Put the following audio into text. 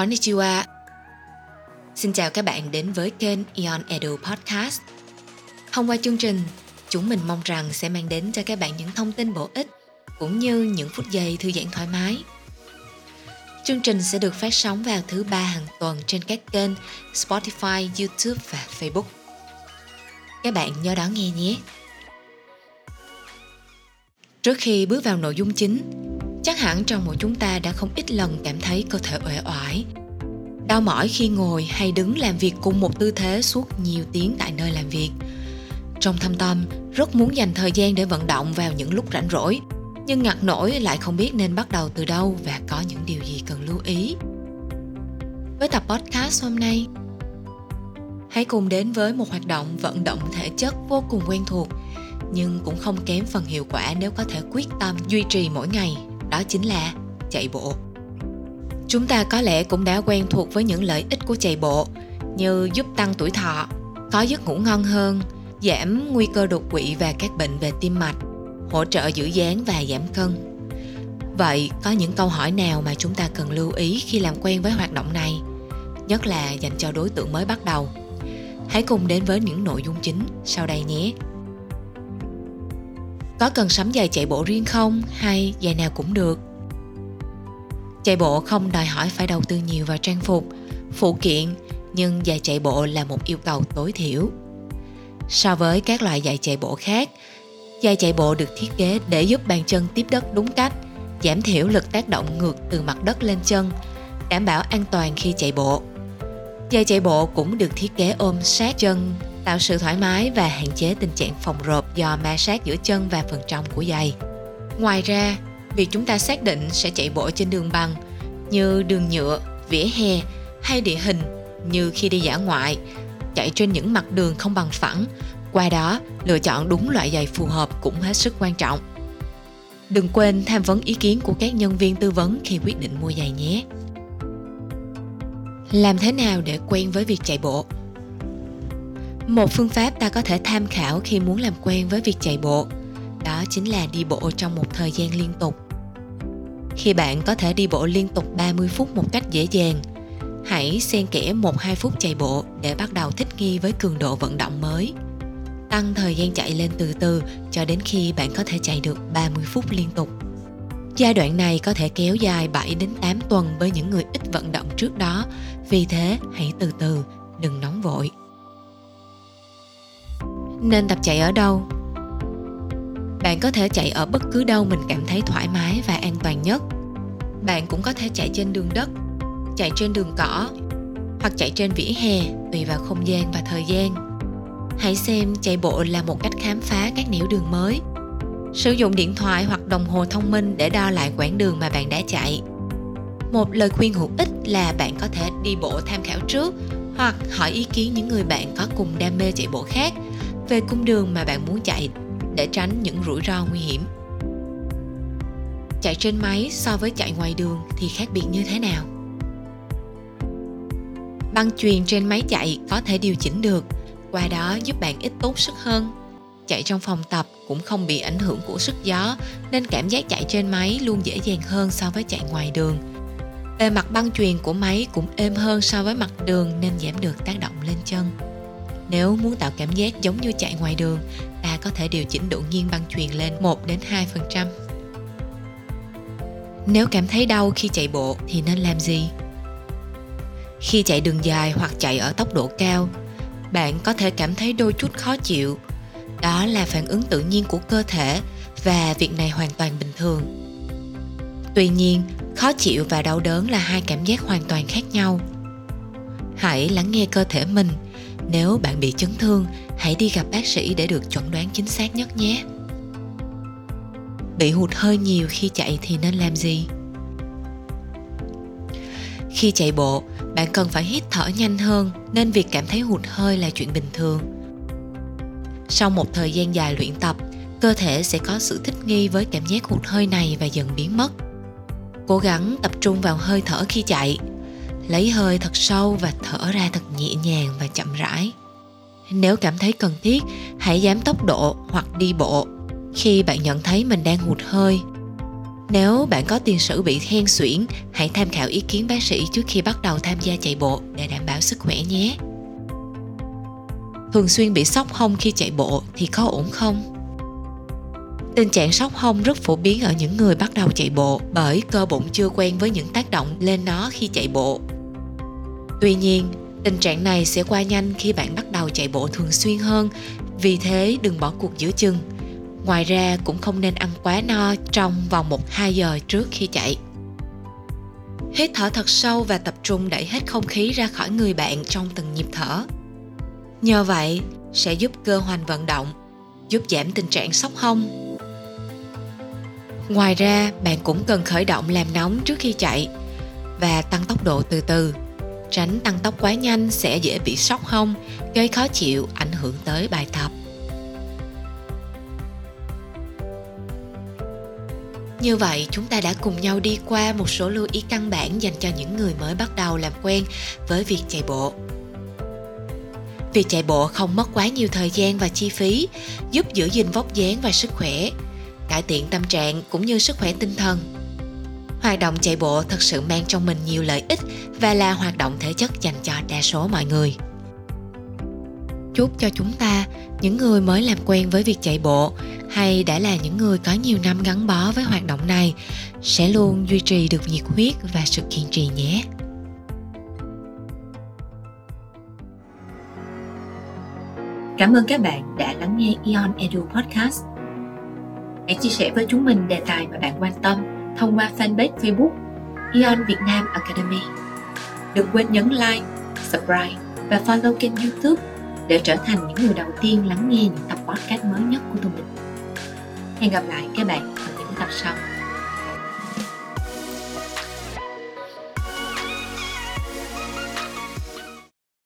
Konnichiwa. Xin chào các bạn đến với kênh AEON Edu Podcast. Thông qua chương trình, chúng mình mong rằng sẽ mang đến cho các bạn những thông tin bổ ích cũng như những phút giây thư giãn thoải mái. Chương trình sẽ được phát sóng vào thứ Ba hàng tuần trên các kênh Spotify, YouTube và Facebook. Các bạn nhớ đón nghe nhé. Trước khi bước vào nội dung chính, chắc hẳn trong mỗi chúng ta đã không ít lần cảm thấy cơ thể uể oải, đau mỏi khi ngồi hay đứng làm việc cùng một tư thế suốt nhiều tiếng tại nơi làm việc. Trong thâm tâm, rất muốn dành thời gian để vận động vào những lúc rảnh rỗi, nhưng ngặt nổi lại không biết nên bắt đầu từ đâu và có những điều gì cần lưu ý. Với tập podcast hôm nay, hãy cùng đến với một hoạt động vận động thể chất vô cùng quen thuộc, nhưng cũng không kém phần hiệu quả nếu có thể quyết tâm duy trì mỗi ngày, đó chính là chạy bộ. Chúng ta có lẽ cũng đã quen thuộc với những lợi ích của chạy bộ như giúp tăng tuổi thọ, có giấc ngủ ngon hơn, giảm nguy cơ đột quỵ và các bệnh về tim mạch, hỗ trợ giữ dáng và giảm cân. Vậy có những câu hỏi nào mà chúng ta cần lưu ý khi làm quen với hoạt động này, nhất là dành cho đối tượng mới bắt đầu? Hãy cùng đến với những nội dung chính sau đây nhé. Có cần sắm giày chạy bộ riêng không hay giày nào cũng được? Chạy bộ không đòi hỏi phải đầu tư nhiều vào trang phục, phụ kiện, nhưng giày chạy bộ là một yêu cầu tối thiểu. So với các loại giày chạy bộ khác, giày chạy bộ được thiết kế để giúp bàn chân tiếp đất đúng cách, giảm thiểu lực tác động ngược từ mặt đất lên chân, đảm bảo an toàn khi chạy bộ. Giày chạy bộ cũng được thiết kế ôm sát chân, tạo sự thoải mái và hạn chế tình trạng phồng rộp do ma sát giữa chân và phần trong của giày. Ngoài ra, việc chúng ta xác định sẽ chạy bộ trên đường bằng như đường nhựa, vỉa hè hay địa hình như khi đi dã ngoại, chạy trên những mặt đường không bằng phẳng, qua đó lựa chọn đúng loại giày phù hợp cũng hết sức quan trọng. Đừng quên tham vấn ý kiến của các nhân viên tư vấn khi quyết định mua giày nhé. Làm thế nào để quen với việc chạy bộ? Một phương pháp ta có thể tham khảo khi muốn làm quen với việc chạy bộ, đó chính là đi bộ trong một thời gian liên tục. Khi bạn có thể đi bộ liên tục 30 phút một cách dễ dàng, hãy xen kẽ 1-2 phút chạy bộ để bắt đầu thích nghi với cường độ vận động mới. Tăng thời gian chạy lên từ từ cho đến khi bạn có thể chạy được 30 phút liên tục. Giai đoạn này có thể kéo dài 7-8 tuần với những người ít vận động trước đó, vì thế hãy từ từ, đừng nóng vội. Nên tập chạy ở đâu? Bạn có thể chạy ở bất cứ đâu mình cảm thấy thoải mái và an toàn nhất. Bạn cũng có thể chạy trên đường đất, chạy trên đường cỏ, hoặc chạy trên vỉa hè tùy vào không gian và thời gian. Hãy xem chạy bộ là một cách khám phá các nẻo đường mới. Sử dụng điện thoại hoặc đồng hồ thông minh để đo lại quãng đường mà bạn đã chạy. Một lời khuyên hữu ích là bạn có thể đi bộ tham khảo trước hoặc hỏi ý kiến những người bạn có cùng đam mê chạy bộ khác về cung đường mà bạn muốn chạy để tránh những rủi ro nguy hiểm. Chạy trên máy so với chạy ngoài đường thì khác biệt như thế nào? Băng chuyền trên máy chạy có thể điều chỉnh được, qua đó giúp bạn ít tốn sức hơn. Chạy trong phòng tập cũng không bị ảnh hưởng của sức gió nên cảm giác chạy trên máy luôn dễ dàng hơn so với chạy ngoài đường. Bề mặt băng chuyền của máy cũng êm hơn so với mặt đường nên giảm được tác động lên chân. Nếu muốn tạo cảm giác giống như chạy ngoài đường, ta có thể điều chỉnh độ nghiêng băng chuyền lên 1-2%. Nếu cảm thấy đau khi chạy bộ thì nên làm gì? Khi chạy đường dài hoặc chạy ở tốc độ cao, bạn có thể cảm thấy đôi chút khó chịu. Đó là phản ứng tự nhiên của cơ thể và việc này hoàn toàn bình thường. Tuy nhiên, khó chịu và đau đớn là hai cảm giác hoàn toàn khác nhau. Hãy lắng nghe cơ thể mình. Nếu bạn bị chấn thương, hãy đi gặp bác sĩ để được chẩn đoán chính xác nhất nhé. Bị hụt hơi nhiều khi chạy thì nên làm gì? Khi chạy bộ, bạn cần phải hít thở nhanh hơn nên việc cảm thấy hụt hơi là chuyện bình thường. Sau một thời gian dài luyện tập, cơ thể sẽ có sự thích nghi với cảm giác hụt hơi này và dần biến mất. Cố gắng tập trung vào hơi thở khi chạy. Lấy hơi thật sâu và thở ra thật nhẹ nhàng và chậm rãi. Nếu cảm thấy cần thiết, hãy giảm tốc độ hoặc đi bộ khi bạn nhận thấy mình đang hụt hơi. Nếu bạn có tiền sử bị hen suyễn, hãy tham khảo ý kiến bác sĩ trước khi bắt đầu tham gia chạy bộ để đảm bảo sức khỏe nhé. Thường xuyên bị sốc hông khi chạy bộ thì có ổn không? Tình trạng sốc hông rất phổ biến ở những người bắt đầu chạy bộ bởi cơ bụng chưa quen với những tác động lên nó khi chạy bộ. Tuy nhiên, tình trạng này sẽ qua nhanh khi bạn bắt đầu chạy bộ thường xuyên hơn, vì thế đừng bỏ cuộc giữa chừng. Ngoài ra cũng không nên ăn quá no trong vòng 1-2 giờ trước khi chạy. Hít thở thật sâu và tập trung đẩy hết không khí ra khỏi người bạn trong từng nhịp thở. Nhờ vậy sẽ giúp cơ hoành vận động, giúp giảm tình trạng sốc hông. Ngoài ra, bạn cũng cần khởi động làm nóng trước khi chạy và tăng tốc độ từ từ. Tránh tăng tốc quá nhanh sẽ dễ bị sốc hông, gây khó chịu, ảnh hưởng tới bài tập. Như vậy, chúng ta đã cùng nhau đi qua một số lưu ý căn bản dành cho những người mới bắt đầu làm quen với việc chạy bộ. Việc chạy bộ không mất quá nhiều thời gian và chi phí, giúp giữ gìn vóc dáng và sức khỏe, cải thiện tâm trạng cũng như sức khỏe tinh thần. Hoạt động chạy bộ thật sự mang trong mình nhiều lợi ích và là hoạt động thể chất dành cho đa số mọi người. Chúc cho chúng ta, những người mới làm quen với việc chạy bộ hay đã là những người có nhiều năm gắn bó với hoạt động này, sẽ luôn duy trì được nhiệt huyết và sự kiên trì nhé. Cảm ơn các bạn đã lắng nghe AEON Edu Podcast. Hãy chia sẻ với chúng mình đề tài mà bạn quan tâm thông qua fanpage Facebook AEON Vietnam Academy. Đừng quên nhấn like, subscribe và follow kênh YouTube để trở thành những người đầu tiên lắng nghe những tập podcast mới nhất của tụi mình. Hẹn gặp lại các bạn ở những tập sau.